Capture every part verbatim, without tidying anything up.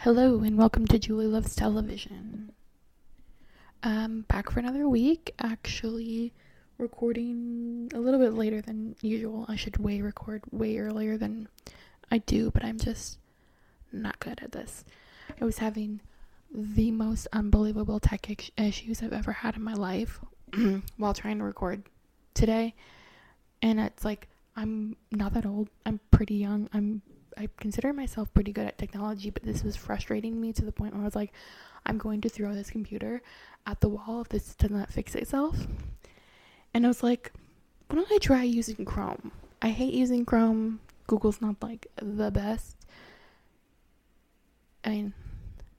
Hello and welcome to Julie Loves Television. Um, back for another week, actually recording a little bit later than usual. I should way record way earlier than I do, but I'm just not good at this. I was having the most unbelievable tech ish- issues I've ever had in my life while trying to record today, and it's like, I'm not that old, I'm pretty young, I'm I consider myself pretty good at technology, but this was frustrating me to the point where I was like, I'm going to throw this computer at the wall if this does not fix itself. And I was like, why don't I try using Chrome? I hate using Chrome. Google's not like the best. I mean,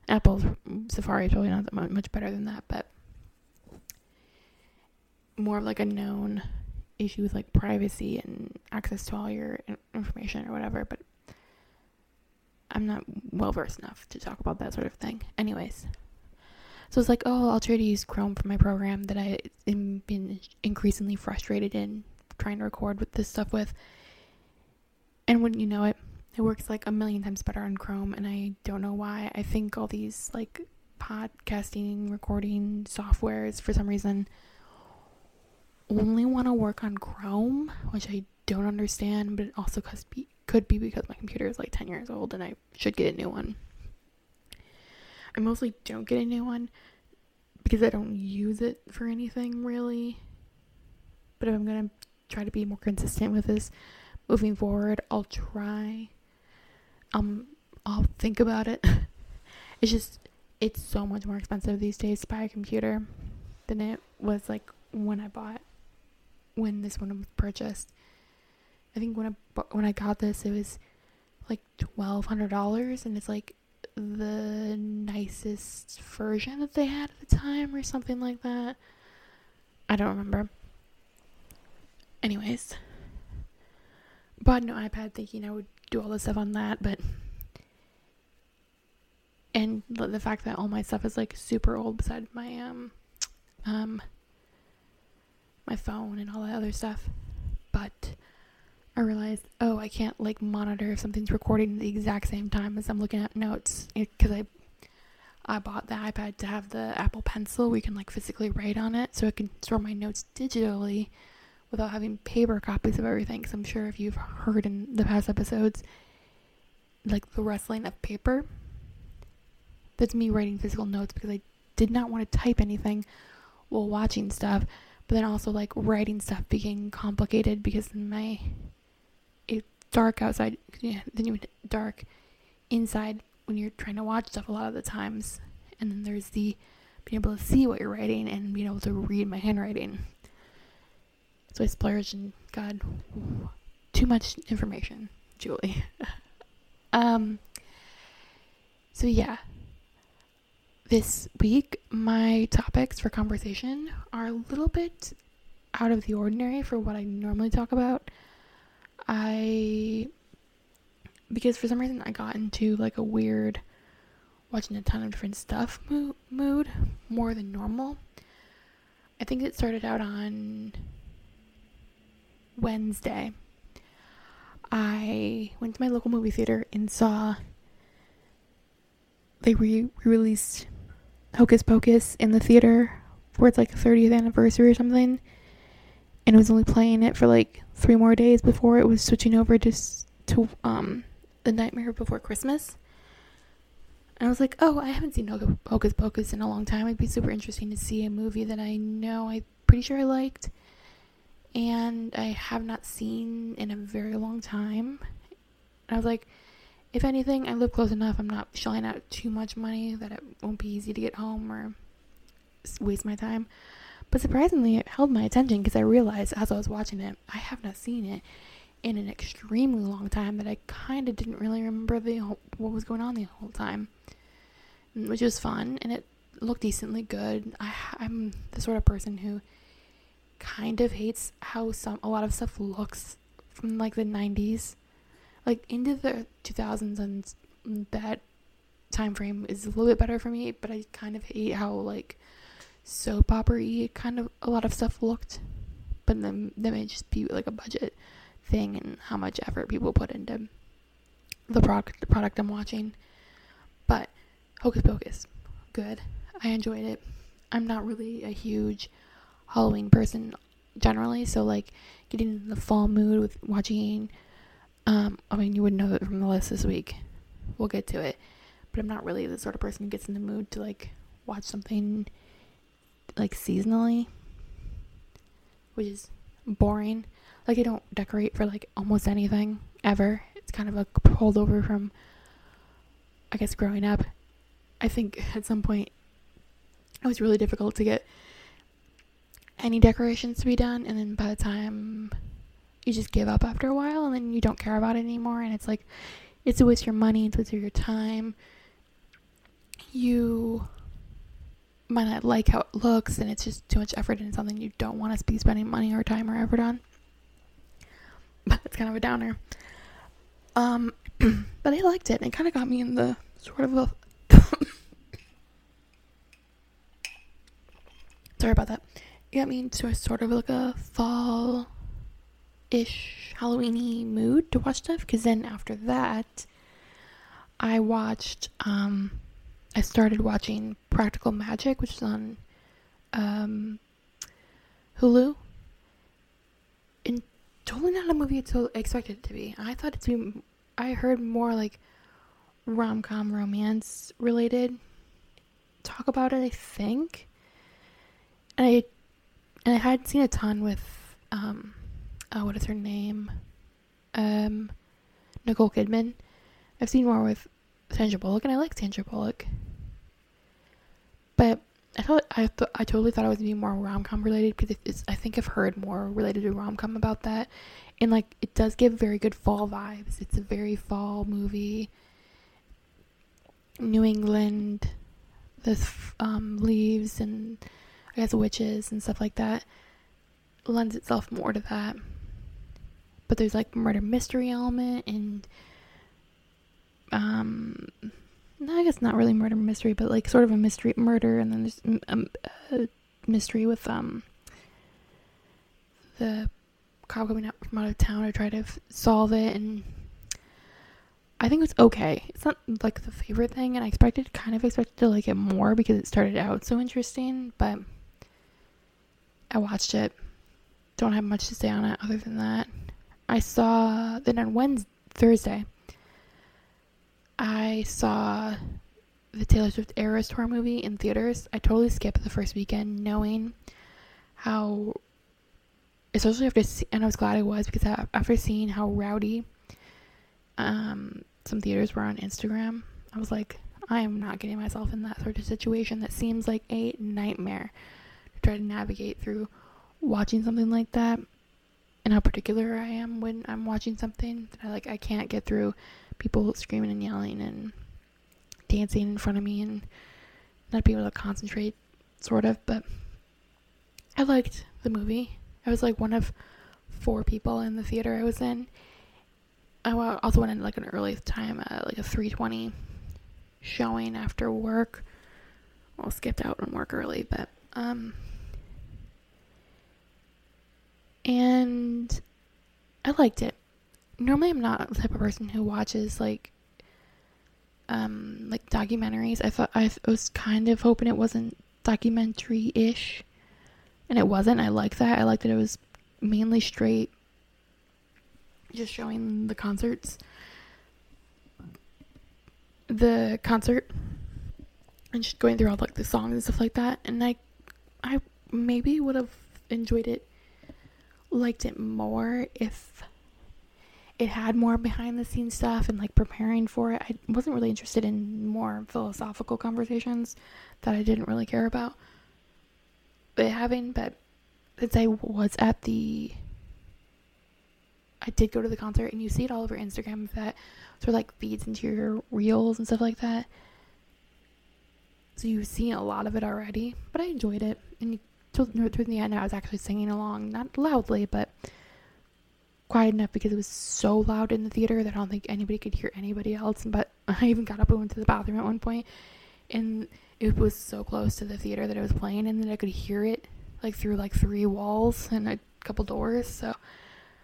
Apple's Safari is probably not that much better than that, but more of like a known issue with like privacy and access to all your information or whatever, but I'm not well-versed enough to talk about that sort of thing. Anyways, so it's like, oh, I'll try to use Chrome for my program that I've been increasingly frustrated in trying to record with this stuff with. And wouldn't you know it, it works like a million times better on Chrome, and I don't know why. I think all these, like, podcasting, recording softwares, for some reason, only want to work on Chrome, which I don't understand, but it also could be could be because my computer is like ten years old and I should get a new one. I mostly don't get a new one because I don't use it for anything really, but if I'm gonna try to be more consistent with this moving forward, I'll try um I'll think about it. It's just, it's so much more expensive these days to buy a computer than it was like when I bought when this one was purchased. I think when I when I got this, it was like twelve hundred dollars, and it's like the nicest version that they had at the time or something like that. I don't remember. Anyways, bought an iPad thinking I would do all this stuff on that, but and the fact that all my stuff is like super old besides my um um my phone and all that other stuff, but I realized, oh, I can't, like, monitor if something's recording at the exact same time as I'm looking at notes, because I I bought the iPad to have the Apple Pencil where you can, like, physically write on it, so I can store my notes digitally without having paper copies of everything, because I'm sure if you've heard in the past episodes, like, the rustling of paper, that's me writing physical notes, because I did not want to type anything while watching stuff, but then also, like, writing stuff became complicated, because then my... dark outside, yeah, then you dark inside when you're trying to watch stuff a lot of the times, and then there's the being able to see what you're writing and being able to read my handwriting. So I splurged and got too much information, Julie. um. So yeah, this week my topics for conversation are a little bit out of the ordinary for what I normally talk about. I, because for some reason I got into like a weird watching a ton of different stuff mood, mood more than normal. I think it started out on Wednesday. I went to my local movie theater and saw they re-released Hocus Pocus in the theater for its like thirtieth anniversary or something. And it was only playing it for like three more days before it was switching over to to um The Nightmare Before Christmas. And I was like, oh, I haven't seen Hocus Pocus in a long time. It'd be super interesting to see a movie that I know I'm pretty sure I liked, and I have not seen in a very long time. And I was like, if anything, I live close enough. I'm not shelling out too much money that it won't be easy to get home or waste my time. But surprisingly, it held my attention because I realized as I was watching it, I have not seen it in an extremely long time that I kind of didn't really remember the whole, what was going on the whole time, which was fun, and it looked decently good. I, I'm the sort of person who kind of hates how some a lot of stuff looks from like the nineties, like into the two thousands, and that time frame is a little bit better for me. But I kind of hate how like soap opera-y kind of a lot of stuff looked, but then that may just be like a budget thing and how much effort people put into the product the product I'm watching. But Hocus Pocus, good. I enjoyed it. I'm not really a huge Halloween person generally, so like getting in the fall mood with watching, um, I mean, you wouldn't know that from the list this week. We'll get to it. But I'm not really the sort of person who gets in the mood to like watch something like seasonally, which is boring. Like I don't decorate for like almost anything ever. It's kind of a holdover from, I guess, growing up. I think at some point it was really difficult to get any decorations to be done, and then by the time you just give up after a while, and then you don't care about it anymore, and it's like it's a waste of your money, it's a waste of your time. You might not like how it looks, and it's just too much effort into something you don't want to be spending money or time or effort on. But it's kind of a downer. Um, but I liked it, and it kind of got me in the sort of a... Sorry about that. It got me into a sort of like a fall-ish, Halloween-y mood to watch stuff, because then after that, I watched, um... I started watching Practical Magic, which is on um, Hulu. And totally not a movie it's so expected it to be. I thought it's be, I heard more like rom-com romance related talk about it, I think. And I and I had seen a ton with um, oh, what is her name? Um, Nicole Kidman. I've seen more with Sandra Bullock, and I like Sandra Bullock, but I thought I th- I totally thought it was gonna be more rom-com related, because it's, I think I've heard more related to rom-com about that, and like it does give very good fall vibes. It's a very fall movie. New England, the um, leaves and I guess witches and stuff like that lends itself more to that, but there's like murder mystery element and. Um, I guess not really murder mystery, but like sort of a mystery murder, and then there's um, a mystery with um the cop coming out from out of town to try to f- solve it, and I think it's okay. It's not like the favorite thing, and I expected kind of expected to like it more because it started out so interesting, but I watched it. Don't have much to say on it other than that. I saw then on Wednesday, Thursday. I saw the Taylor Swift Eras Tour movie in theaters. I totally skipped the first weekend, knowing how, especially after, and I was glad I was, because after seeing how rowdy um, some theaters were on Instagram, I was like, I am not getting myself in that sort of situation. That seems like a nightmare to try to navigate through watching something like that, and how particular I am when I'm watching something. I, like, I can't get through people screaming and yelling and dancing in front of me and not be able to concentrate, sort of. But I liked the movie. I was like one of four people in the theater I was in. I also went in like an early time, uh, like a three twenty showing after work. Well, skipped out on work early, but um, and I liked it. Normally I'm not the type of person who watches like um like documentaries. I thought I was kind of hoping it wasn't documentary-ish, and it wasn't. I like that. I like that it was mainly straight just showing the concerts the concert and just going through all like the songs and stuff like that, and I I maybe would have enjoyed it, liked it more if it had more behind the scenes stuff and like preparing for it. I wasn't really interested in more philosophical conversations that I didn't really care about but having, but since I was at the, I did go to the concert, and you see it all over Instagram that sort of like feeds into your reels and stuff like that. So you've seen a lot of it already, but I enjoyed it. And toward the end, I was actually singing along, not loudly, but quiet enough, because it was so loud in the theater that I don't think anybody could hear anybody else. But I even got up and went to the bathroom at one point, and it was so close to the theater that it was playing, and then I could hear it like through like three walls and a couple doors. So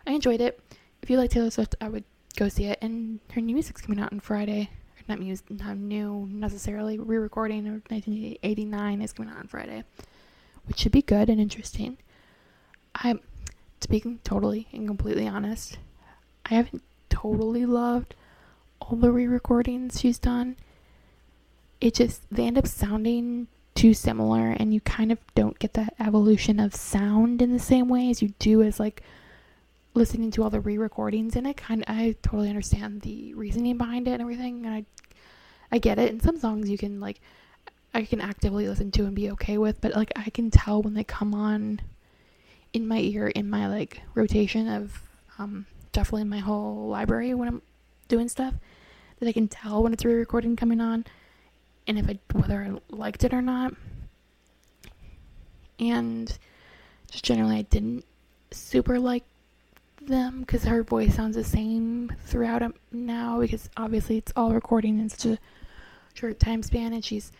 I enjoyed it. If you like Taylor Swift, I would go see it. And her new music's coming out on Friday, not music, not new necessarily. Re-recording of nineteen eighty-nine is coming out on Friday, which should be good and interesting. I'm speaking totally and completely honest. I haven't totally loved all the re-recordings she's done. It just, they end up sounding too similar, and you kind of don't get that evolution of sound in the same way as you do as like listening to all the re-recordings. And I kind of, I totally understand the reasoning behind it and everything, and I I get it. And some songs you can like, I can actively listen to and be okay with, but like I can tell when they come on in my ear, in my like rotation of um shuffling my whole library when I'm doing stuff, that I can tell when it's re-recording coming on, and if I, whether I liked it or not. And just generally I didn't super like them because her voice sounds the same throughout now, because obviously it's all recording in such a short time span, and she's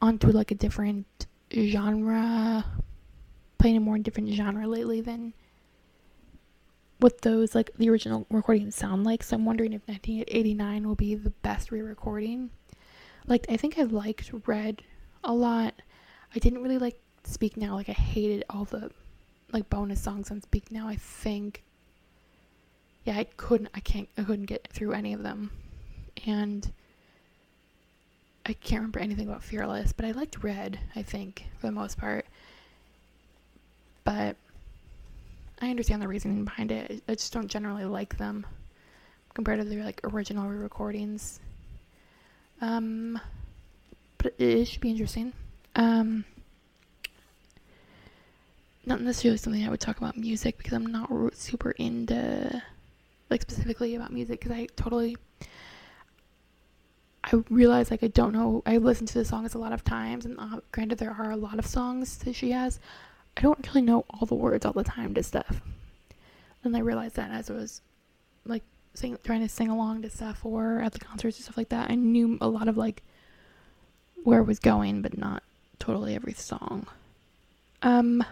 onto like a different genre, playing a more different genre lately than what those like the original recordings sound like. So I'm wondering if nineteen eighty-nine will be the best re-recording. Like, I think I liked Red a lot. I didn't really like Speak Now. Like, I hated all the like bonus songs on Speak Now, I think. Yeah, I couldn't, I can't, I couldn't get through any of them. And I can't remember anything about Fearless, but I liked Red, I think, for the most part. But I understand the reasoning behind it. I just don't generally like them compared to their like original re-recordings. Um, but it, it should be interesting. Um, not necessarily something I would talk about music, because I'm not super into like specifically about music, because I totally, I realize like I don't know, I listen to the songs a lot of times, and uh, granted there are a lot of songs that she has, I don't really know all the words all the time to stuff. And I realized that as I was like sing, trying to sing along to stuff or at the concerts and stuff like that, I knew a lot of like where it was going, but not totally every song. Um,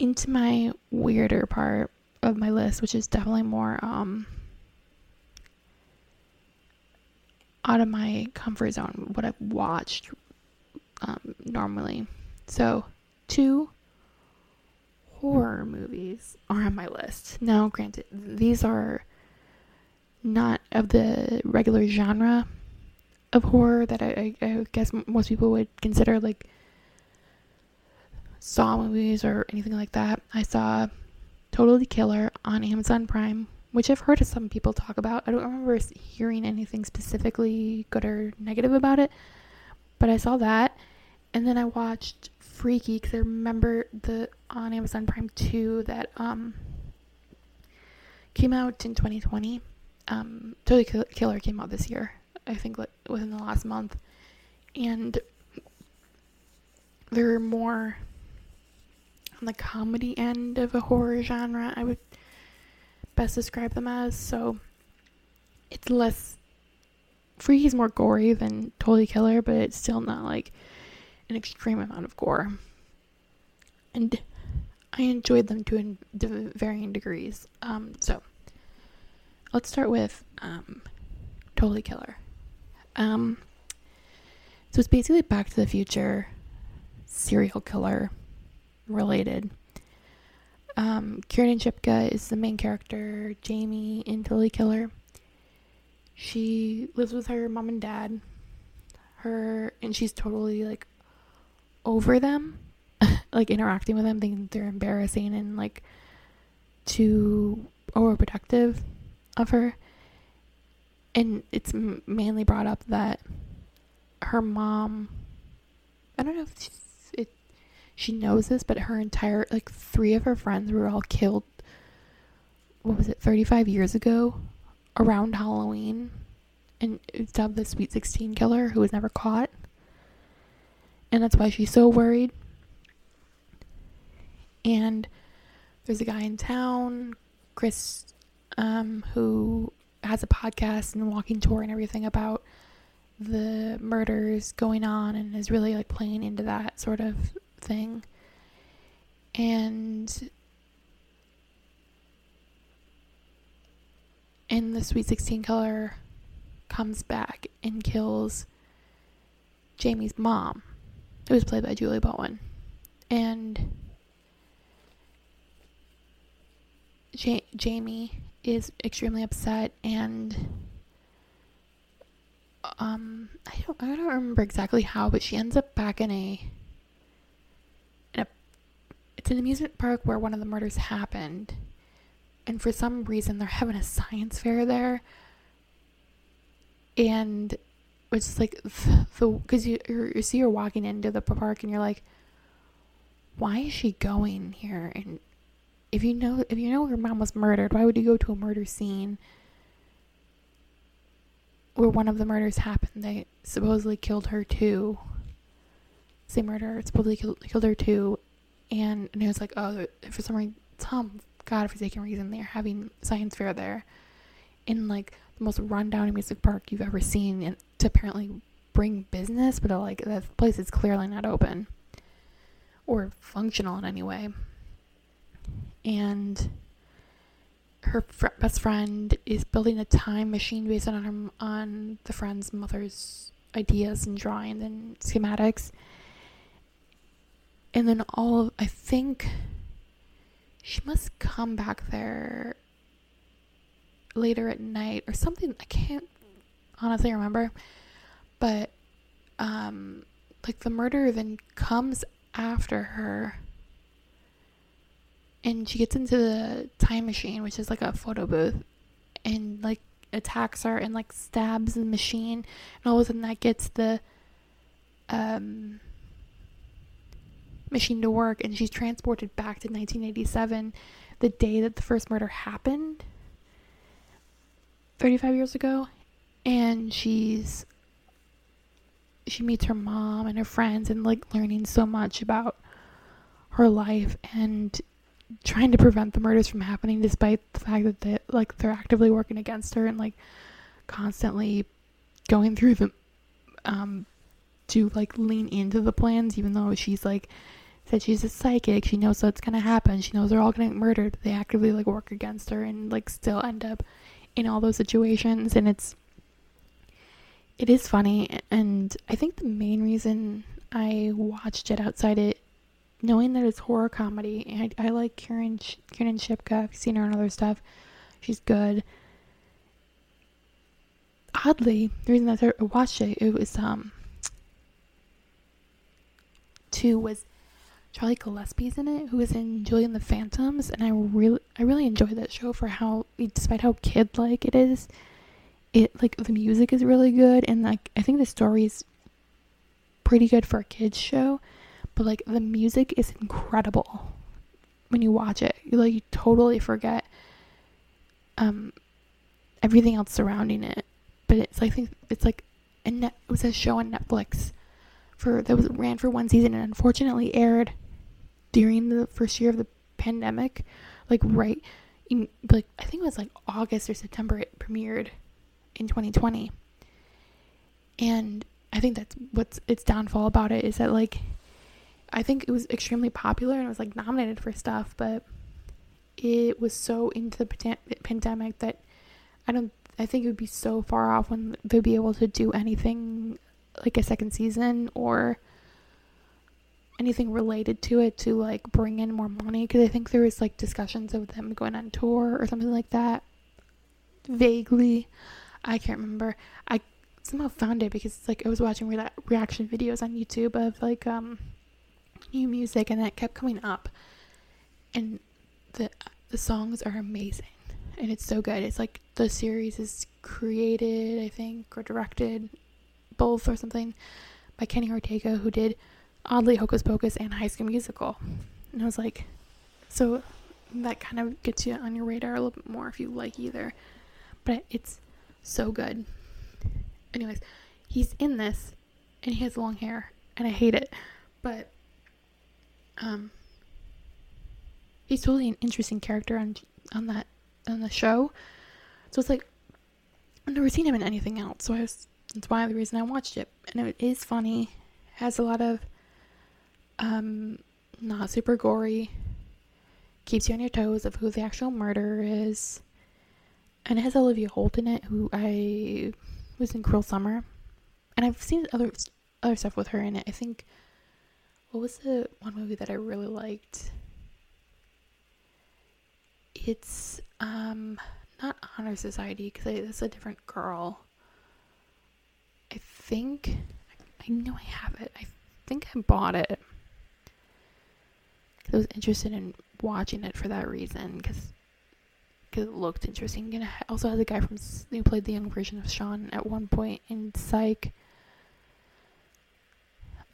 into my weirder part of my list, which is definitely more um out of my comfort zone, what I've watched um normally. So two horror movies are on my list. Now, granted, these are not of the regular genre of horror that I, I, I guess most people would consider like Saw movies or anything like that. I saw Totally Killer on Amazon Prime, which I've heard of some people talk about. I don't remember hearing anything specifically good or negative about it, but I saw that. And then I watched Freaky, because I remember the on Amazon Prime two that um came out in twenty twenty. Um, Totally Killer came out this year, I think, like within the last month. And there were more on the comedy end of a horror genre, I would best describe them as. So it's less, Freaky's more gory than Totally Killer, but it's still not like an extreme amount of gore, and I enjoyed them to, in, to varying degrees. Um, so let's start with um, Totally Killer. Um, so it's basically Back to the Future, serial killer related. Um, Kieran Shipka is the main character, Jamie in Totally Killer. She lives with her mom and dad. Her and she's totally like over them, like interacting with them, thinking they're embarrassing and like too overprotective of her. And it's m- mainly brought up that her mom, I don't know if she, it, she knows this, but her entire, like three of her friends were all killed, what was it, thirty-five years ago around Halloween, and it's dubbed the Sweet sixteen killer, who was never caught. And that's why she's so worried. And there's a guy in town, Chris, um, who has a podcast and walking tour and everything about the murders going on, and is really like playing into that sort of thing. And in the Sweet sixteen killer, comes back and kills Jamie's mom. It was played by Julie Bowen. And Ja- Jamie is extremely upset, and um, I don't, I don't remember exactly how, but she ends up back in a, in a, it's an amusement park where one of the murders happened, and for some reason they're having a science fair there, and it's just like the, the because you you see her walking into the park, and you're like, why is she going here? And if you know, if you know your mom was murdered, why would you go to a murder scene where one of the murders happened? They supposedly killed her too. Same murderer supposedly killed, killed her too. And, and it was like, oh, for some reason, some godforsaken reason, they're having science fair there in like the most rundown music park you've ever seen, and to apparently bring business, but like that place is clearly not open or functional in any way. And her fr- best friend is building a time machine based on her, on the friend's mother's ideas and drawings and schematics. And then all of, I think she must come back there later at night or something. I can't honestly remember. But, um, like the murder then comes after her. And she gets into the time machine, which is like a photo booth, and like attacks her and like stabs the machine. And all of a sudden that gets the um, machine to work. And she's transported back to nineteen eighty-seven, the day that the first murder happened, thirty-five years ago. And she's, she meets her mom and her friends, and like learning so much about her life and trying to prevent the murders from happening, despite the fact that they, like, they're actively working against her and like constantly going through them um to like lean into the plans, even though she's like said she's a psychic, she knows what's gonna happen, she knows they're all gonna get murdered, but they actively like work against her and like still end up in all those situations. And it's it is funny, and I think the main reason I watched it outside it knowing that it's horror comedy, and I, I like Kieran Kieran Shipka. I've seen her in other stuff. She's good. Oddly, the reason that I watched it, it was, um, two was Charlie Gillespie's in it, who was in Julie and the Phantoms, and I really, I really enjoyed that show for how, despite how kid-like it is, it, like, the music is really good, and, like, I think the story's pretty good for a kid's show. But, like, the music is incredible when you watch it. You, like, you totally forget um, everything else surrounding it. But it's, I think, it's, like, a net, it was a show on Netflix for that was ran for one season, and unfortunately aired during the first year of the pandemic. Like, right in, like, I think it was, like, August or September it premiered in twenty twenty. And I think that's what's its downfall about it, is that, like, I think it was extremely popular and it was like nominated for stuff, but it was so into the pandemic that I don't, I think it would be so far off when they'd be able to do anything like a second season or anything related to it to like bring in more money. Cause I think there was like discussions of them going on tour or something like that. Vaguely. I can't remember. I somehow found it because it's like I was watching re- reaction videos on YouTube of like, um, new music, and that kept coming up, and the the songs are amazing and it's so good. It's like the series is created, I think, or directed, both or something, by Kenny Ortega, who did oddly Hocus Pocus and High School Musical. And I was like, so that kind of gets you on your radar a little bit more if you like either, but it's so good. Anyways, he's in this and he has long hair and I hate it, but Um, he's totally an interesting character on on that on the show, so it's like I've never seen him in anything else. So I was, that's why the reason I watched it, and it is funny, has a lot of um not super gory, keeps you on your toes of who the actual murderer is, and it has Olivia Holt in it, who I was in Cruel Summer, and I've seen other other stuff with her in it. I think, what was the one movie that I really liked? It's um not Honor Society, because that's a different girl. I think I know I have it. I think I bought it. I was interested in watching it for that reason, because it looked interesting. And it also has a guy from who played the young version of Sean at one point in Psych.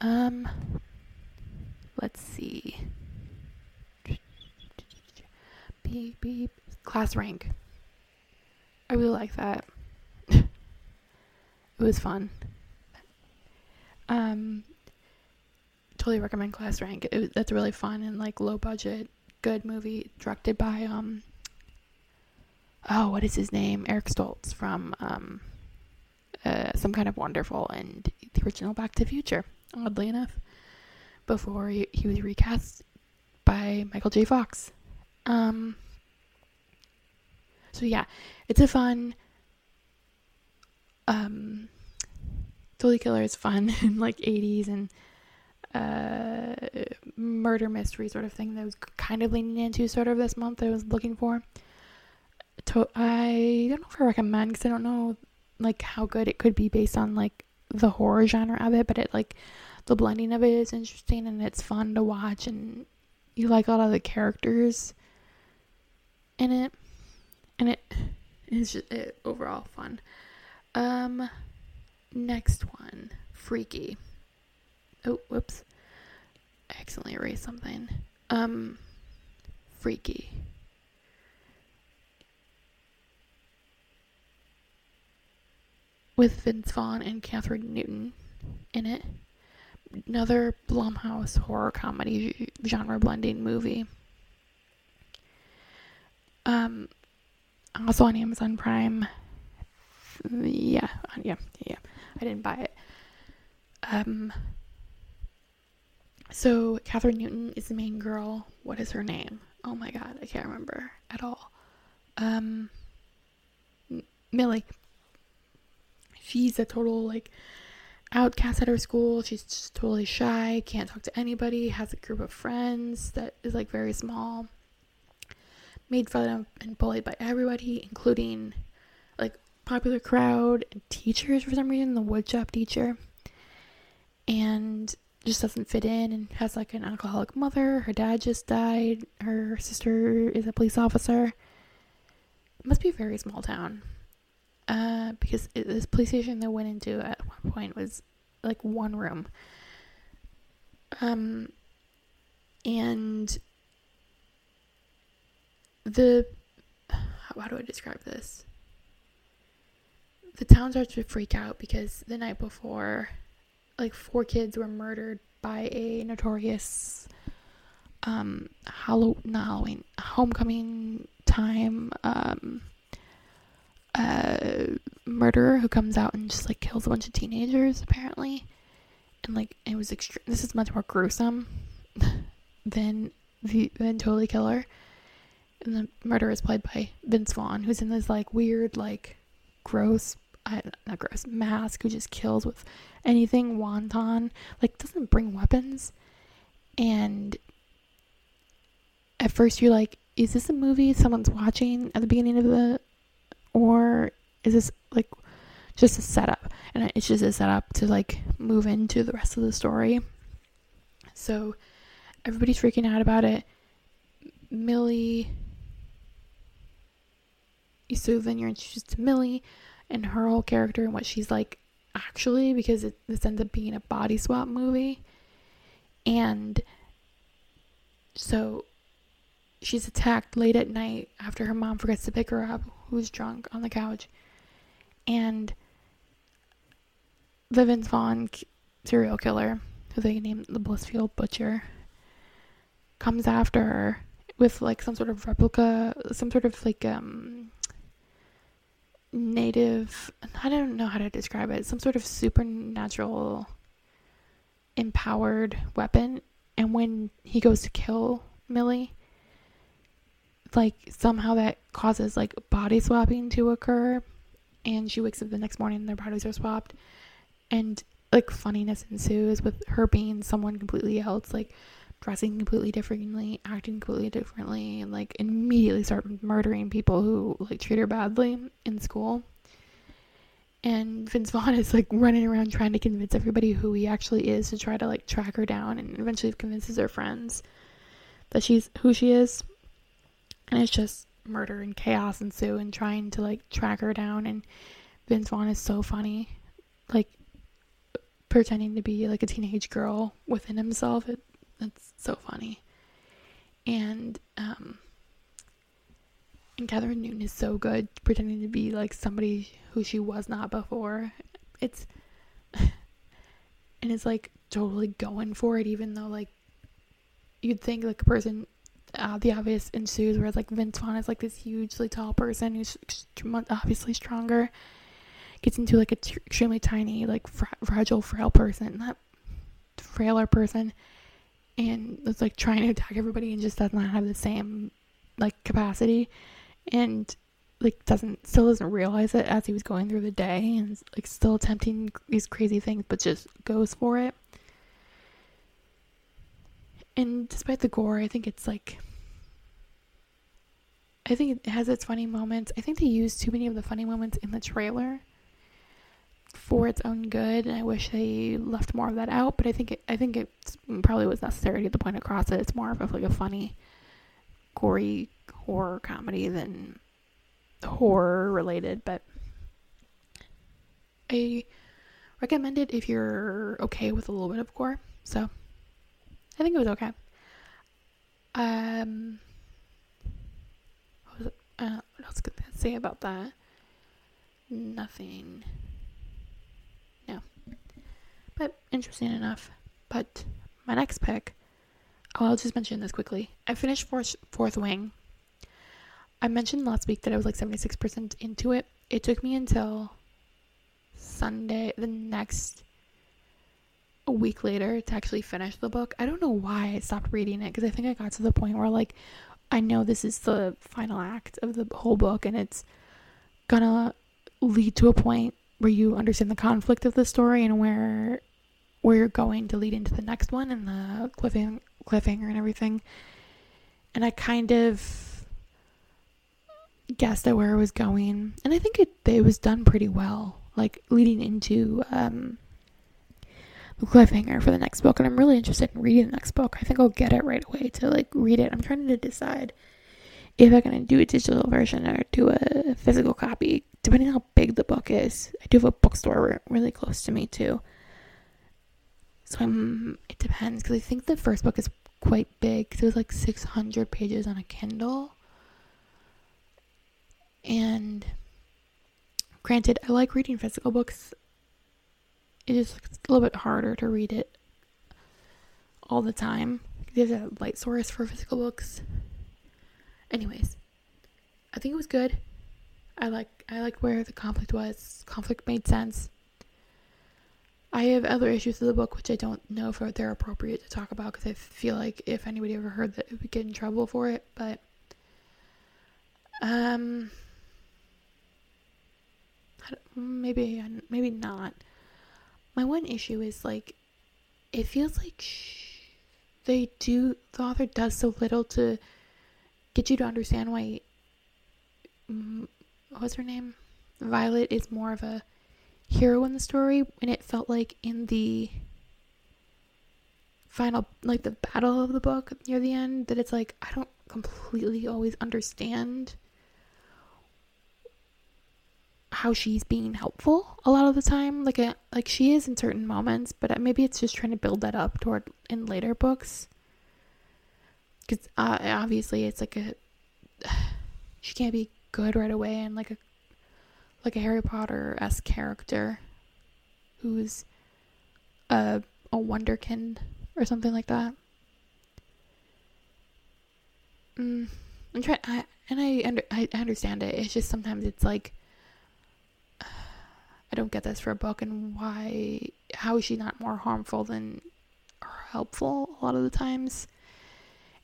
Um, let's see. Beep, beep. Class Rank. I really like that. It was fun. Um, totally recommend Class Rank. It was, that's really fun and like low budget, good movie directed by um. Oh, what is his name? Eric Stoltz from um, uh, Some Kind of Wonderful and the original Back to the Future, oddly enough, before he, he was recast by Michael J. Fox. Um, so yeah, it's a fun, um, Totally Killer is fun and like eighties and uh, murder mystery sort of thing that I was kind of leaning into sort of this month that I was looking for. To- I don't know if I recommend, because I don't know like how good it could be based on like the horror genre of it, but it like the blending of it is interesting and it's fun to watch, and you like a lot of the characters in it, and it is just it, overall fun. Um, next one, Freaky. Oh, whoops! I accidentally erased something. Um, Freaky. With Vince Vaughn and Kathryn Newton in it. Another Blumhouse horror comedy genre blending movie. Um, also on Amazon Prime. Yeah, yeah, yeah. I didn't buy it. Um, so Kathryn Newton is the main girl. What is her name? Oh my god, I can't remember at all. Um, Millie. She's a total, like, outcast at her school. She's just totally shy, can't talk to anybody, has a group of friends that is, like, very small. Made fun of and bullied by everybody, including, like, popular crowd and teachers for some reason, the woodshop teacher. And just doesn't fit in and has, like, an alcoholic mother. Her dad just died. Her sister is a police officer. It must be a very small town. Uh, because it, this police station they went into at one point was, like, one room. Um, and the, how, how do I describe this? The town starts to freak out because the night before, like, four kids were murdered by a notorious, um, Halloween, not Halloween, homecoming time, um, uh murderer who comes out and just like kills a bunch of teenagers apparently, and like it was extreme. This is much more gruesome than the than Totally Killer, and the murderer is played by Vince Vaughn, who's in this like weird like gross uh, not gross mask, who just kills with anything wanton, like doesn't bring weapons. And at first you're like, is this a movie someone's watching at the beginning of the, or is this, like, just a setup? And it's just a setup to, like, move into the rest of the story. So, everybody's freaking out about it. Millie, so then you're introduced to Millie and her whole character and what she's like, actually, because it, this ends up being a body swap movie. And so, she's attacked late at night after her mom forgets to pick her up, who's drunk on the couch, and the Vince Vaughn serial killer, who they named the Blissfield Butcher, comes after her with like some sort of replica, some sort of like um native, I don't know how to describe it, some sort of supernatural empowered weapon. And when he goes to kill Millie, like somehow that causes like body swapping to occur, and she wakes up the next morning and their bodies are swapped, and like funniness ensues with her being someone completely else, like dressing completely differently, acting completely differently, and like immediately start murdering people who like treat her badly in school. And Vince Vaughn is like running around trying to convince everybody who he actually is to try to like track her down, and eventually convinces her friends that she's who she is. And it's just murder and chaos ensue, and trying to like track her down. And Vince Vaughn is so funny, like pretending to be like a teenage girl within himself. It, That's so funny. And, um, and Kathryn Newton is so good, pretending to be, like, somebody who she was not before. It's, and it's, like, totally going for it, even though, like, you'd think, like, a person, uh, the obvious ensues, whereas, like, Vince Vaughn is, like, this hugely tall person who's obviously stronger, gets into, like, a t- extremely tiny, like, fra- fragile, frail person, not frailer person, and it's like trying to attack everybody and just does not have the same like capacity, and like doesn't still doesn't realize it as he was going through the day, and like still attempting these crazy things but just goes for it. And despite the gore, I think it's like I think it has its funny moments. I think they used too many of the funny moments in the trailer for its own good, and I wish they left more of that out, but I think it I think it probably was necessary to get the point across that it's more of like a funny, gory horror comedy than horror related. But I recommend it if you're okay with a little bit of gore, so I think it was okay. Um what was it? Uh, what else could I say about that? Nothing. But interesting enough. But my next pick, oh, I'll just mention this quickly. I finished Fourth, Fourth Wing. I mentioned last week that I was like seventy-six percent into it. It took me until Sunday, the next a week later, to actually finish the book. I don't know why I stopped reading it, because I think I got to the point where like, I know this is the final act of the whole book, and it's gonna lead to a point where you understand the conflict of the story and where where you're going to lead into the next one and the cliffhanger, cliffhanger and everything. And I kind of guessed at where it was going. And I think it, it was done pretty well, like leading into um, the cliffhanger for the next book. And I'm really interested in reading the next book. I think I'll get it right away to like read it. I'm trying to decide if I'm going to do a digital version or do a physical copy, depending on how big the book is. I do have a bookstore really close to me too, so I'm, it depends, because I think the first book is quite big, because it was like six hundred pages on a Kindle. And granted, I like reading physical books, it just, it's a little bit harder to read it all the time. There's a light source for physical books. Anyways, I think it was good. I like I like where the conflict was. Conflict made sense. I have other issues with the book, which I don't know if they're appropriate to talk about, because I feel like if anybody ever heard that, it would get in trouble for it. But um, maybe maybe not. My one issue is like it feels like sh- they do the author does so little to get you to understand why mm, what's her name? Violet is more of a hero in the story, and it felt like in the final, like the battle of the book near the end, that it's like I don't completely always understand how she's being helpful a lot of the time. Like a, like she is in certain moments, but maybe it's just trying to build that up toward in later books. Because uh, obviously it's like a she can't be good right away, and like a like a Harry Potter-esque character who's a a wonderkind or something like that. Mm, I'm trying, I, and I under, I understand it. It's just sometimes it's like uh, I don't get this for a book, and why? How is she not more harmful than helpful a lot of the times?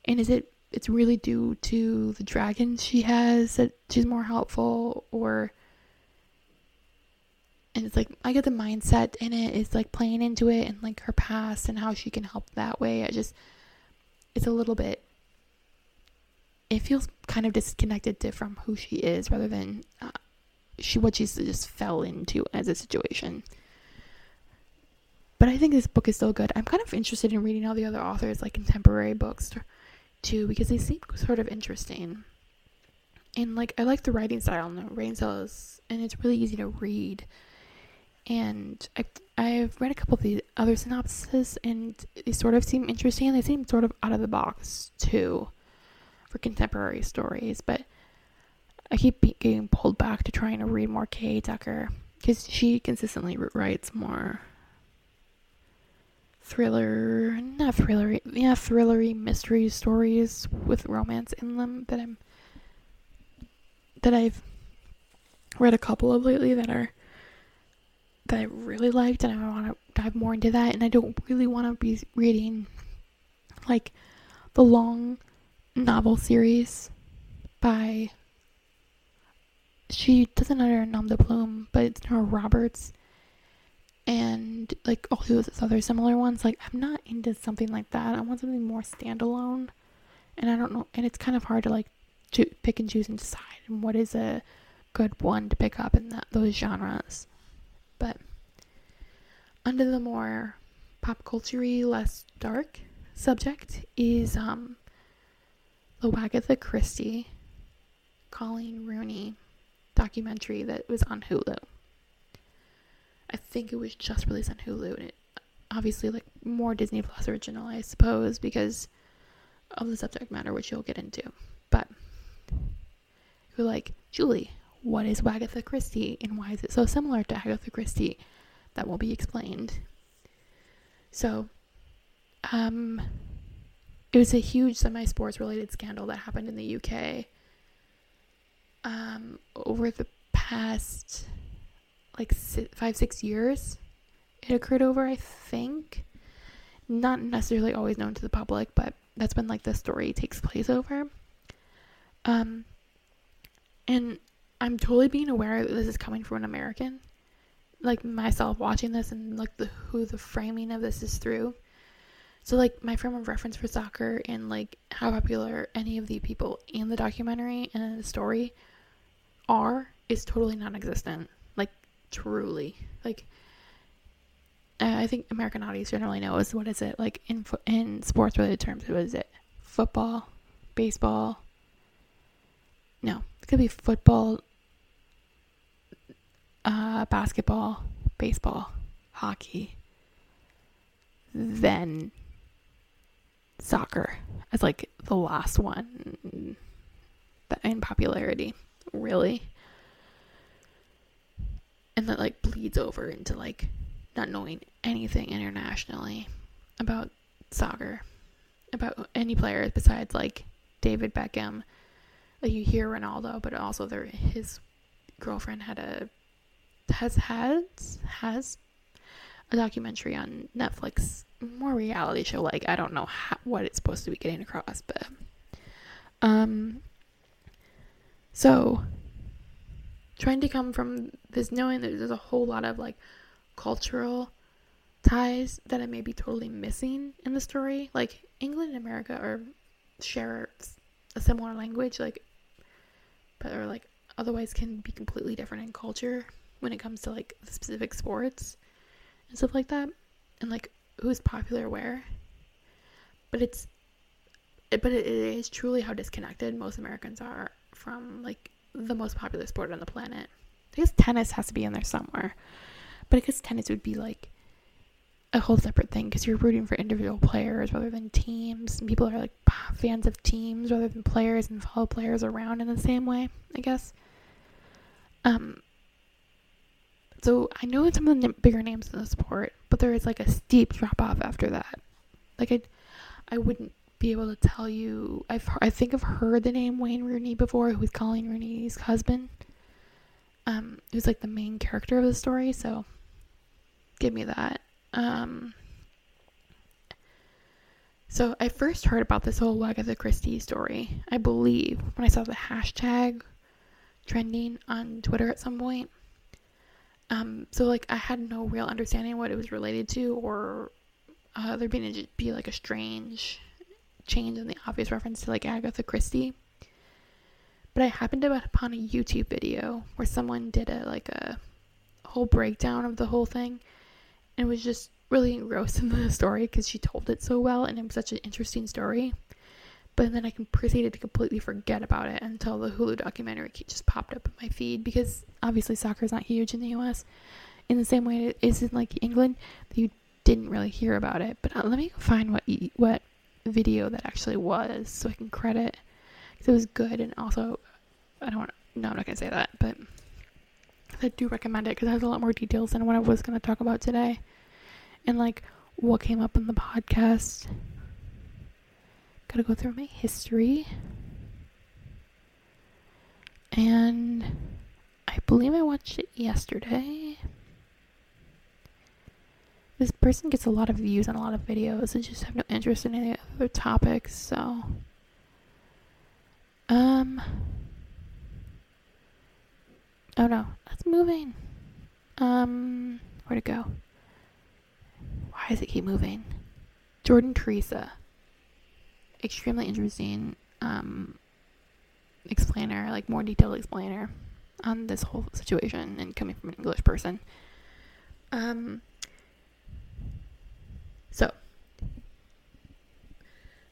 And is it, it's really due to the dragons she has that she's more helpful, or And it's like, I get the mindset in it. It's like playing into it and like her past and how she can help that way. I just, it's a little bit, it feels kind of disconnected to, from who she is rather than uh, she, what she's just fell into as a situation. But I think this book is still good. I'm kind of interested in reading all the other authors, like contemporary books too, because they seem sort of interesting. And like, I like the writing style and the writing style is, and it's really easy to read. And I've, I've read a couple of the other synopses, and they sort of seem interesting. They seem sort of out of the box, too, for contemporary stories. But I keep getting pulled back to trying to read more K A. Tucker, because she consistently writes more thriller, not thrillery, yeah, thrillery mystery stories with romance in them that I'm, that I've read a couple of lately that are, that I really liked, and I want to dive more into that. And I don't really want to be reading like the long novel series by, she doesn't under nom de plume, but it's Nora Roberts, and like all those other similar ones. Like, I'm not into something like that. I want something more standalone, and I don't know, and it's kind of hard to like to pick and choose and decide and what is a good one to pick up in that, those genres. But under the more pop culture-y, less dark subject is um, the Wagatha Christie, Colleen Rooney documentary that was on Hulu. I think it was just released on Hulu, and it obviously like more Disney Plus original, I suppose, because of the subject matter, which you'll get into. But you're like, Julie, what is Wagatha Christie, and why is it so similar to Agatha Christie? That will be explained. So, um, it was a huge semi-sports related scandal that happened in the U K, um, over the past, like, six, five, six years. It occurred over, I think, not necessarily always known to the public, but that's when, like, the story takes place over. Um, and I'm totally being aware that this is coming from an American, like myself watching this and like the, who the framing of this is through. So like my frame of reference for soccer and like how popular any of the people in the documentary and the story are is totally non-existent. Like truly, like I think American audience generally knows what is it like in in sports related terms. What is it? Football, baseball. No, it could be football. Uh, basketball, baseball, hockey, then soccer as like the last one in popularity, really. And that like bleeds over into like not knowing anything internationally about soccer, about any players besides like David Beckham. Like you hear Ronaldo, but also there, his girlfriend had a has had has a documentary on Netflix, more reality show like. I don't know how, what it's supposed to be getting across, but um so trying to come from this knowing that there's a whole lot of like cultural ties that I may be totally missing in the story. Like England and America are share a similar language, like, but or like otherwise can be completely different in culture when it comes to like the specific sports and stuff like that, and like who's popular where. But it's it, but it, it is truly how disconnected most Americans are from like the most popular sport on the planet. I guess tennis has to be in there somewhere, but I guess tennis would be like a whole separate thing because you're rooting for individual players rather than teams, and people are like fans of teams rather than players and follow players around in the same way, I guess. um So I know some of the bigger names in the sport, but there is like a steep drop off after that. Like I, I wouldn't be able to tell you. I've I think I've heard the name Wayne Rooney before, who's Colleen Rooney's husband. Um, who's like the main character of the story. So, give me that. Um. So I first heard about this whole Wagatha Christie story, I believe, when I saw the hashtag trending on Twitter at some point. Um, so, like, I had no real understanding what it was related to, or uh, there being a, be, like, a strange change in the obvious reference to, like, Agatha Christie. But I happened upon a YouTube video where someone did a, like, a whole breakdown of the whole thing, and was just really engrossed in the story because she told it so well, and it was such an interesting story. But then I proceeded to completely forget about it until the Hulu documentary just popped up in my feed, because obviously soccer is not huge in the U S in the same way it is in, like, England. You didn't really hear about it. But let me find what what video that actually was so I can credit, because it was good. And also, I don't want to, no, I'm not going to say that, but I do recommend it because it has a lot more details than what I was going to talk about today, and, like, what came up in the podcast. Gotta go through my history. And I believe I watched it yesterday. This person gets a lot of views on a lot of videos and just have no interest in any other topics, so. Um. Oh no, that's moving. Um, where'd it go? Why does it keep moving? Jordan Teresa. Extremely interesting um, explainer, like, more detailed explainer on this whole situation, and coming from an English person. Um, so,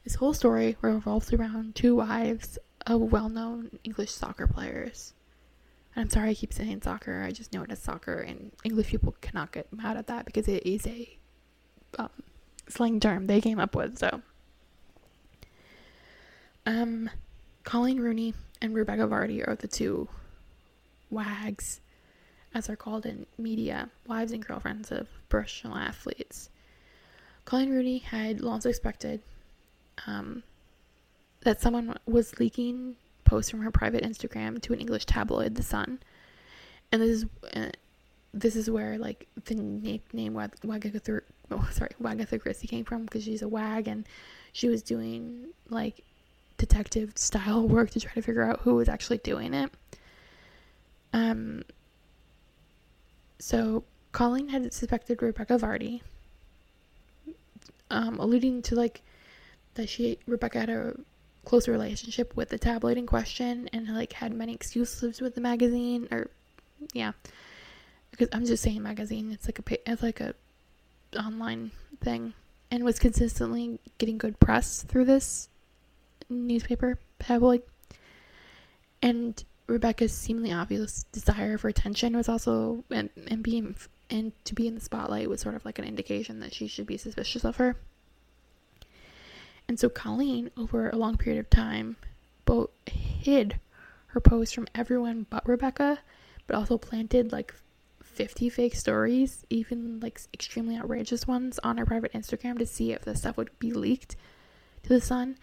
this whole story revolves around two wives of well-known English soccer players. And I'm sorry I keep saying soccer, I just know it as soccer, and English people cannot get mad at that because it is a um, slang term they came up with, so. Um, Colleen Rooney and Rebecca Vardy are the two wags, as they're called in media, wives and girlfriends of professional athletes. Colleen Rooney had long suspected um, that someone was leaking posts from her private Instagram to an English tabloid, The Sun, and this is uh, this is where, like, the nickname Wag- Wagatha, oh, sorry, Wagatha Christie came from, because she's a wag, and she was doing, like, detective style work to try to figure out who was actually doing it. Um so Colleen had suspected Rebecca Vardy, um alluding to, like, that she Rebecca had a close relationship with the tabloid in question, and, like, had many excuses with the magazine, or yeah because I'm just saying magazine, it's like a it's like a online thing, and was consistently getting good press through this newspaper tabloid. And Rebecca's seemingly obvious desire for attention was also and, and being and to be in the spotlight was sort of like an indication that she should be suspicious of her. And so Colleen, over a long period of time, both hid her posts from everyone but Rebecca, but also planted, like, fifty fake stories, even, like, extremely outrageous ones, on her private Instagram to see if the stuff would be leaked to The Sun.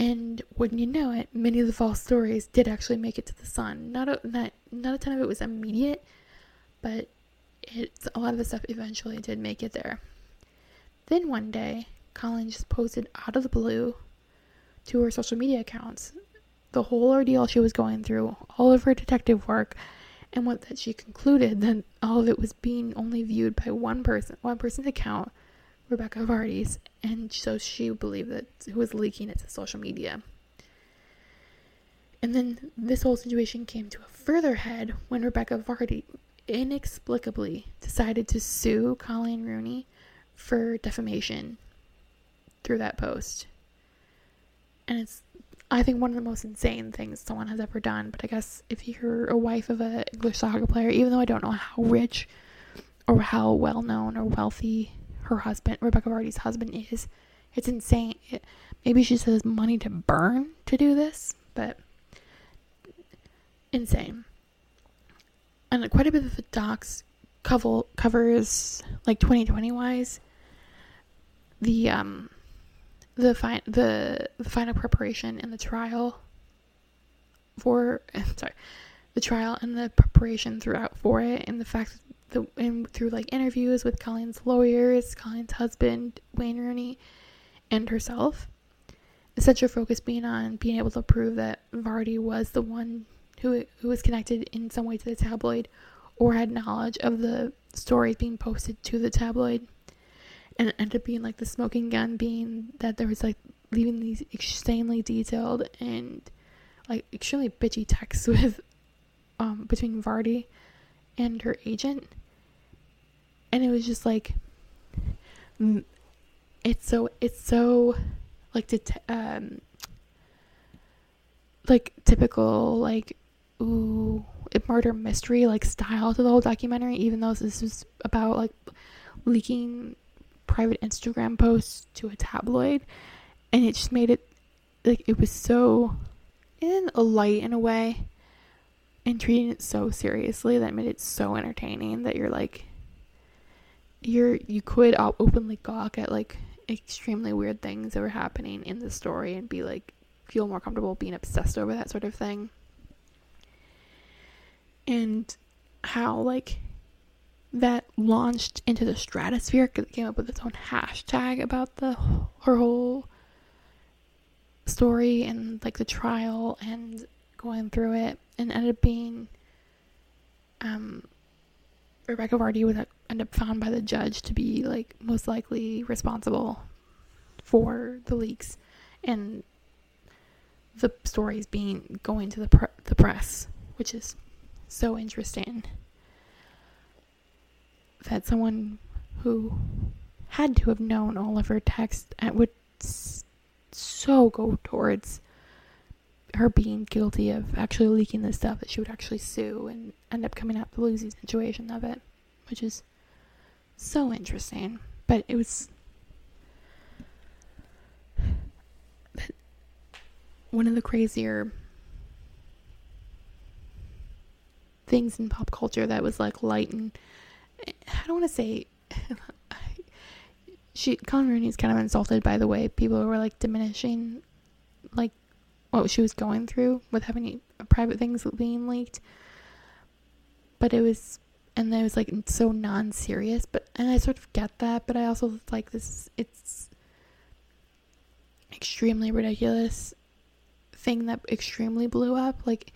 And wouldn't you know it, many of the false stories did actually make it to The Sun. Not a, not, not a ton of it was immediate, but it's, a lot of the stuff eventually did make it there. Then one day, Colleen just posted out of the blue to her social media accounts the whole ordeal she was going through, all of her detective work, and what that she concluded that all of it was being only viewed by one person, one person's account, Rebecca Vardy's, and so she believed that who was leaking it to social media. And then this whole situation came to a further head when Rebecca Vardy inexplicably decided to sue Colleen Rooney for defamation through that post. And it's, I think, one of the most insane things someone has ever done, but I guess if you're a wife of an English soccer player, even though I don't know how rich or how well known or wealthy her husband, Rebecca Vardy's husband, is, it's insane. It, maybe she says money to burn to do this, but insane. And quite a bit of the docs cover, covers, like, twenty twenty wise, the um the fi- the the final preparation and the trial for sorry the trial and the preparation throughout for it, and the fact that The, and through, like, interviews with Colleen's lawyers, Colleen's husband, Wayne Rooney, and herself. Such a focus being on being able to prove that Vardy was the one who who was connected in some way to the tabloid, or had knowledge of the stories being posted to the tabloid. And it ended up being, like, the smoking gun being that there was, like, leaving these extremely detailed and, like, extremely bitchy texts with, um, between Vardy and her agent. And it was just, like, it's so, it's so, like, det- um, like, typical, like, ooh, murder mystery, like, style to the whole documentary, even though this was about, like, leaking private Instagram posts to a tabloid. And it just made it, like, it was so in a light in a way, and treating it so seriously that made it so entertaining that you're like, you're, you could openly gawk at, like, extremely weird things that were happening in the story and be like, feel more comfortable being obsessed over that sort of thing. And how, like, that launched into the stratosphere because it came up with its own hashtag about the her whole story and, like, the trial and going through it, and ended up being um Rebecca Vardy would end up found by the judge to be, like, most likely responsible for the leaks and the stories being going to the pre- the press, which is so interesting that someone who had to have known all of her texts would so go towards her being guilty of actually leaking this stuff that she would actually sue and end up coming out the losing situation of it, which is so interesting. But it was one of the crazier things in pop culture that was, like, light and I don't want to say she Colleen Rooney is kind of insulted by the way people were, like, diminishing, like, what she was going through with having private things being leaked, but it was, and it was, like, so non-serious, but, and I sort of get that, but I also, like, this, it's extremely ridiculous thing that extremely blew up. Like,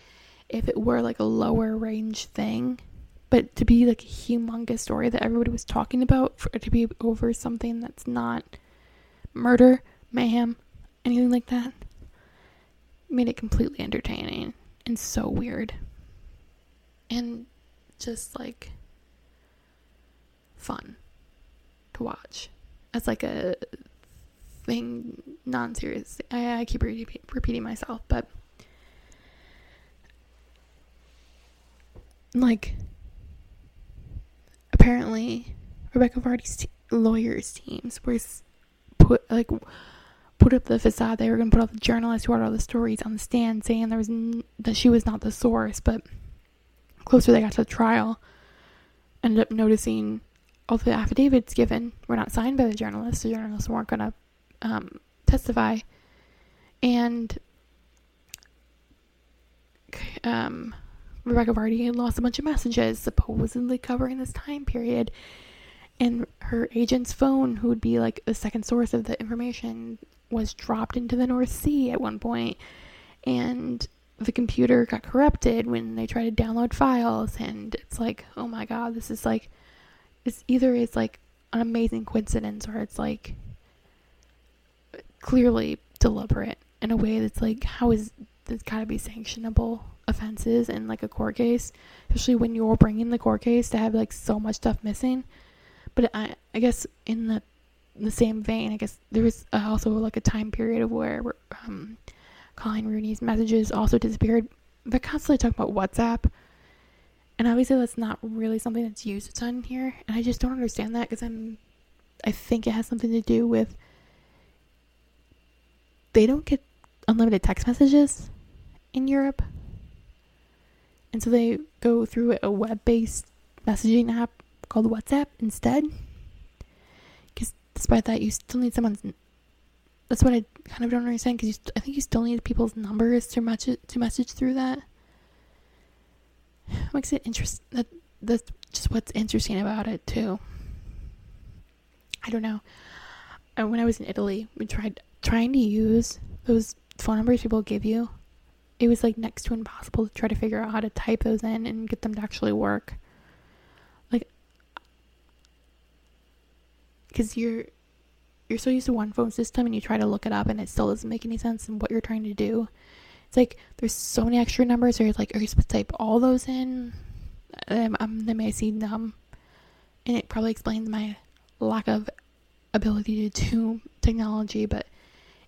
if it were, like, a lower range thing, but to be, like, a humongous story that everybody was talking about, for it to be over something that's not murder, mayhem, anything like that, made it completely entertaining and so weird. And just, like, fun to watch as, like, a thing, non-serious. I, I keep re- repeating myself, but, like, apparently, Rebecca Vardy's te- lawyers' teams were put, like, put up the facade. They were going to put all the journalists who wrote all the stories on the stand, saying there was n- that she was not the source. But closer they got to the trial, ended up noticing all the affidavits given were not signed by the journalists. The journalists weren't going to um, testify, and um. Rebecca Vardy had lost a bunch of messages supposedly covering this time period, and her agent's phone, who would be, like, the second source of the information, was dropped into the North Sea at one point, and the computer got corrupted when they tried to download files. And it's like, oh my god, this is, like, it's either it's, like, an amazing coincidence, or it's, like, clearly deliberate in a way that's, like, how is this gotta be sanctionable offenses in, like, a court case, especially when you're bringing the court case to have, like, so much stuff missing. But I, I guess in the in the same vein, I guess there was also, like, a time period of where um, Colleen Rooney's messages also disappeared. They're constantly talking about WhatsApp, and obviously that's not really something that's used a ton here. And I just don't understand that, because I'm, I think it has something to do with they don't get unlimited text messages in Europe. And so they go through a web-based messaging app called WhatsApp instead. Because despite that, you still need someone's... That's what I kind of don't understand, because st- I think you still need people's numbers to, much- to message through that. It makes it interesting. That, that's just what's interesting about it, too. I don't know. And when I was in Italy, we tried trying to use those phone numbers people give you. It was, like, next to impossible to try to figure out how to type those in and get them to actually work. because you're you're so used to one phone system and you try to look it up and it still doesn't make any sense in what you're trying to do. It's like there's so many extra numbers. Or like, are you supposed to type all those in? Um, um, then I see numb, and it probably explains my lack of ability to do technology. But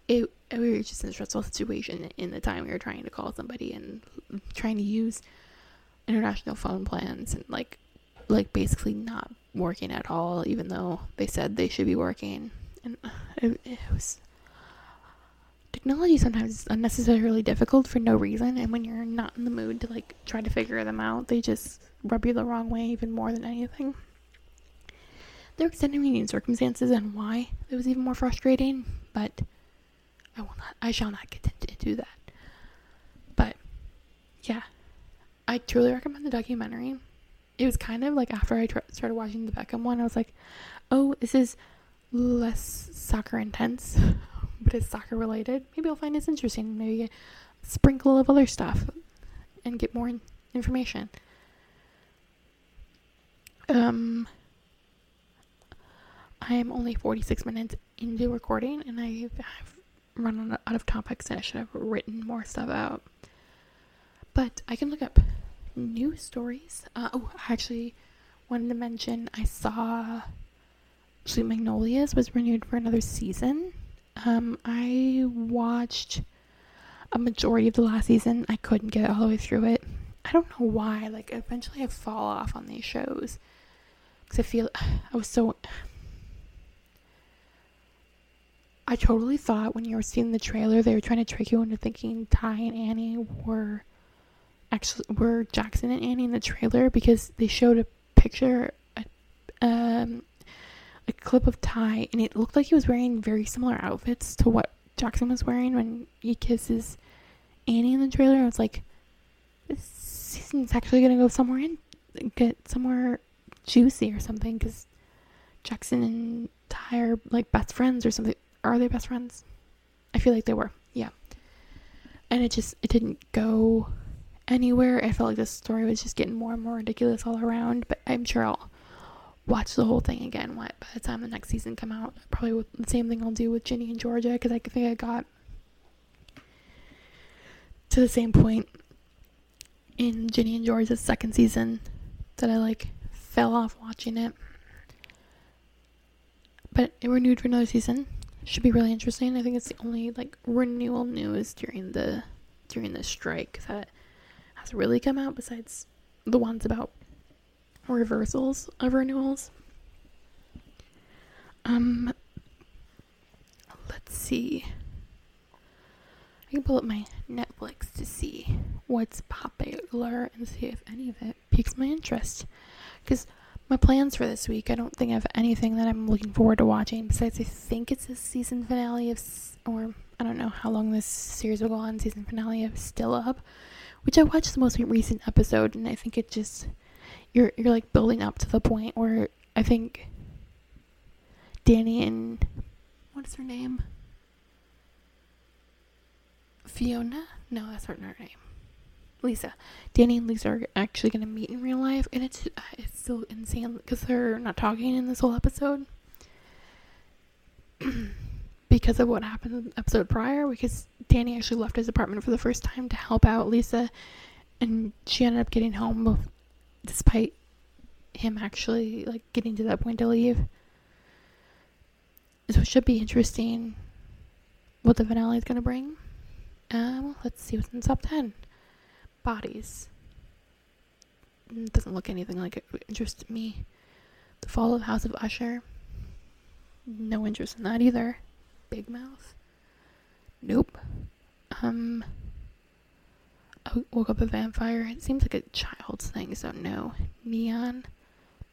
it, it we were just in a stressful situation in the time we were trying to call somebody and trying to use international phone plans and like like basically not working at all, even though they said they should be working. And it, it was. Technology sometimes is unnecessarily difficult for no reason, and when you're not in the mood to like try to figure them out, they just rub you the wrong way even more than anything. There were extenuating circumstances and why it was even more frustrating, but I will not, I shall not get into that. But yeah, I truly recommend the documentary. It was kind of like after I tr- started watching the Beckham one, I was like, oh, this is less soccer intense. But it's soccer related. Maybe I'll find this interesting. Maybe a sprinkle of other stuff and get more in- information. Um, I am only forty-six minutes into recording and I have run out of topics and I should have written more stuff out. But I can look up news stories. Uh, oh, I actually wanted to mention I saw Sweet Magnolias was renewed for another season. Um, I watched a majority of the last season. I couldn't get all the way through it. I don't know why. Like, eventually I fall off on these shows. Because I feel... I was so... I totally thought when you were seeing the trailer, they were trying to trick you into thinking Ty and Annie were... Actually, were Jackson and Annie in the trailer. Because they showed a picture... A, um... a clip of Ty, and it looked like he was wearing very similar outfits to what Jackson was wearing when he kisses Annie in the trailer. I was like, this season's actually gonna go somewhere and get somewhere juicy or something, because Jackson and Ty are like best friends or something. Are they best friends? I feel like they were, yeah. And it just, it didn't go anywhere. I felt like this story was just getting more and more ridiculous all around, but I'm sure I'll watch the whole thing again by the time the next season come out. Probably the same thing I'll do with Ginny and Georgia, because I think I got to the same point in Ginny and Georgia's second season that I like fell off watching it. But it renewed for another season. Should be really interesting. I think it's the only like renewal news during the during the strike that has really come out, besides the ones about reversals of renewals. Um, let's see. I can pull up my Netflix to see what's popular and see if any of it piques my interest. Because my plans for this week, I don't think I have anything that I'm looking forward to watching. Besides, I think it's the season finale of, or I don't know how long this series will go on, season finale of Still Up, which I watched the most recent episode, and I think it just... You're you're like building up to the point where I think Danny and what is her name? Fiona? No, that's not her name. Lisa. Danny and Lisa are actually gonna meet in real life, and it's it's still insane because they're not talking in this whole episode because of what happened in the episode prior. Because Danny actually left his apartment for the first time to help out Lisa, and she ended up getting home with, despite him actually like getting to that point to leave. So it should be interesting what the finale is going to bring. Um, let's see what's in the top ten. Bodies. It doesn't look anything like it interests me. The Fall of House of Usher. No interest in that either. Big Mouth. Nope. Um... I woke up a vampire. It seems like a child's thing, so no. Neon.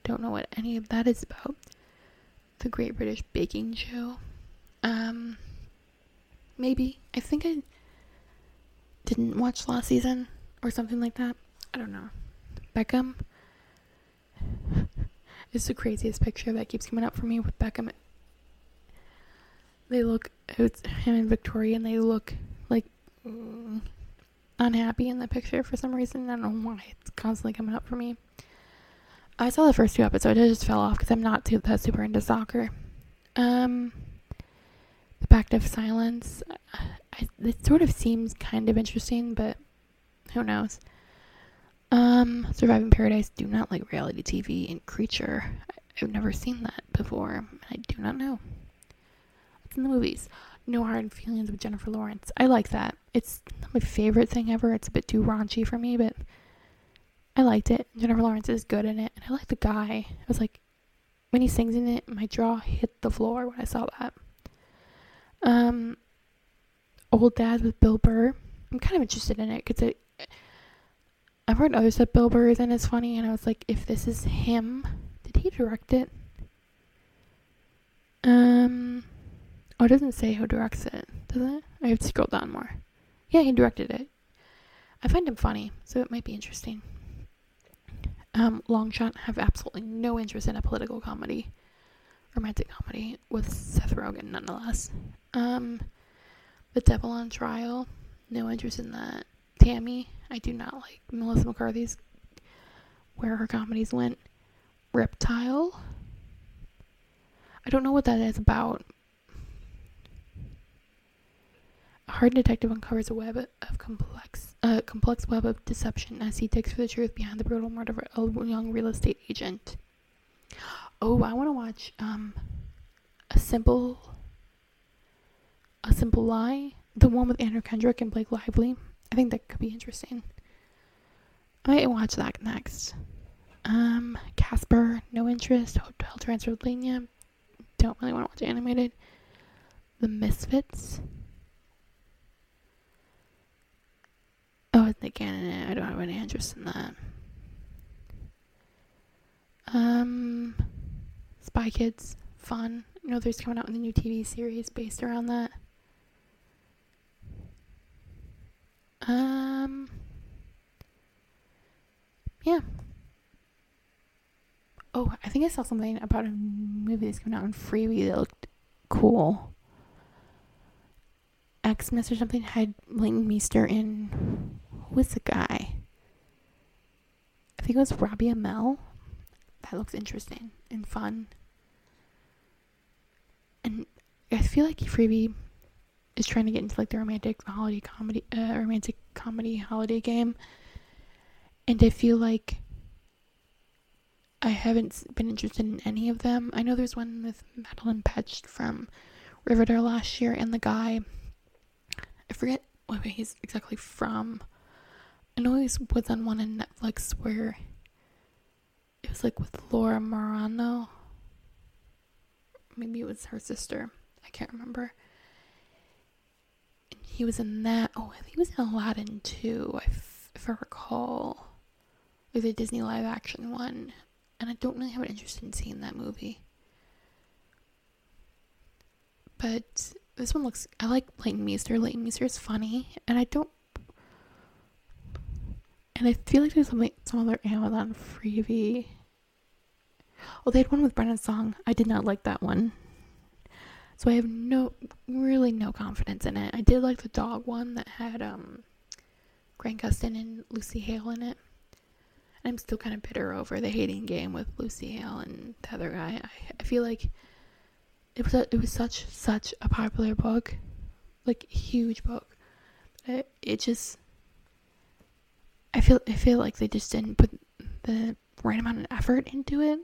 Don't know what any of that is about. The Great British Baking Show. Um, maybe. I think I didn't watch last season or something like that. I don't know. Beckham. It's the craziest picture that keeps coming up for me with Beckham. They look, it's him and Victoria, and they look like... Mm, unhappy in the picture for some reason. I don't know why it's constantly coming up for me. I saw the first two episodes. I just fell off because I'm not too, that super into soccer. Um, the Pact of Silence. I, I, it sort of seems kind of interesting, but who knows? Um, Surviving Paradise. Do not like reality T V and Creature. I, I've never seen that before. I do not know. It's in the movies. No Hard Feelings with Jennifer Lawrence. I like that. It's not my favorite thing ever. It's a bit too raunchy for me, but I liked it. Jennifer Lawrence is good in it. And I like the guy. I was like, when he sings in it, my jaw hit the floor when I saw that. Um, Old Dad with Bill Burr. I'm kind of interested in it because I've heard others that Bill Burr is in is funny. And I was like, if this is him, did he direct it? Um, oh, it doesn't say who directs it, does it? I have to scroll down more. Yeah, he directed it. I find him funny, so it might be interesting. Um, Longshot. Have absolutely no interest in a political comedy, romantic comedy with Seth Rogen, nonetheless. Um, The Devil on Trial, no interest in that. Tammy, I do not like Melissa McCarthy's, where her comedies went. Reptile, I don't know what that is about. A hardened detective uncovers a web of complex, uh, complex web of deception as he digs for the truth behind the brutal murder of a young real estate agent. Oh, I want to watch um, a simple, a simple lie. The one with Andrew Kendrick and Blake Lively. I think that could be interesting. I might watch that next. Um, Casper, no interest. Hotel Transylvania, don't really want to watch animated. The Misfits. Oh, it's again, I don't have any interest in that. Um, Spy Kids, fun. I know there's coming out with a new T V series based around that. Um, yeah. Oh, I think I saw something about a movie that's coming out on Freevee that looked cool. Xmas or something had Leighton Meester in. Who was the guy? I think it was Robbie Amell. That looks interesting and fun. And I feel like Freevee is trying to get into like the romantic holiday comedy, uh, romantic comedy holiday game. And I feel like I haven't been interested in any of them. I know there's one with Madeline Petsch from Riverdale last year, and the guy, I forget where he's exactly from. I know he was on one on Netflix where it was like with Laura Morano. Maybe it was her sister. I can't remember. And he was in that. Oh, I think he was in Aladdin too, if, if I recall. It was a Disney live action one. And I don't really have an interest in seeing that movie. But this one looks, I like Leighton Meester. Leighton Meester is funny, and I don't, and I feel like there's something, some other Amazon Freevee. Oh, they had one with Brennan Song. I did not like that one. So I have no, really no confidence in it. I did like the dog one that had, um, Grant Gustin and Lucy Hale in it. And I'm still kind of bitter over the Hating Game with Lucy Hale and the other guy. I, I feel like It was, a, it was such, such a popular book, like, huge book. It, it just, I feel, I feel like they just didn't put the right amount of effort into it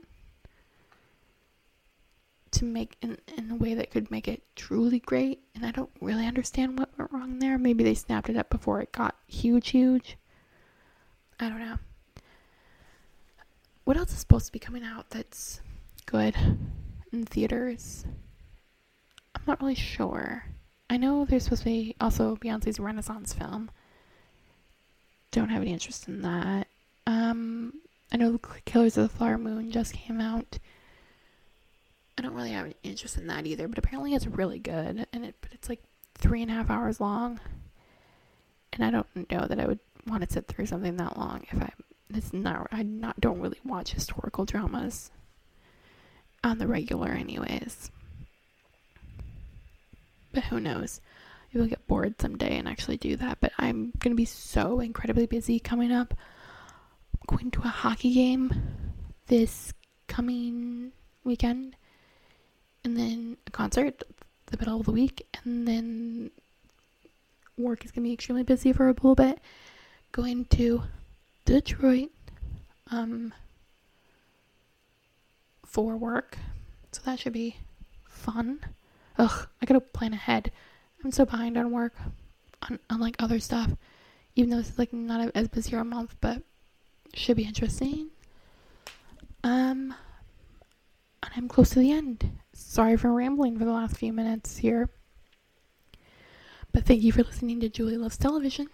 to make, in, in a way that could make it truly great, and I don't really understand what went wrong there. Maybe they snapped it up before it got huge, huge. I don't know. What else is supposed to be coming out that's good in theaters? I'm not really sure. I know there's supposed to be also Beyonce's Renaissance film. Don't have any interest in that. Um, I know The Killers of the Flower Moon just came out. I don't really have any interest in that either, but apparently it's really good, and it but it's like three and a half hours long, and I don't know that I would want to sit through something that long if I. It's not. I not don't really watch historical dramas on the regular anyways. But who knows? Maybe I'll get bored someday and actually do that. But I'm going to be so incredibly busy coming up. I'm going to a hockey game this coming weekend. and then a concert the middle of the week, and then work is going to be extremely busy for a little bit. Going to Detroit um, for work, so that should be fun. Ugh, I gotta plan ahead. I'm so behind on work, on, on like other stuff, even though this is like not as busy a month, but should be interesting. Um, and I'm close to the end. Sorry for rambling for the last few minutes here. But thank you for listening to Julie Loves Television.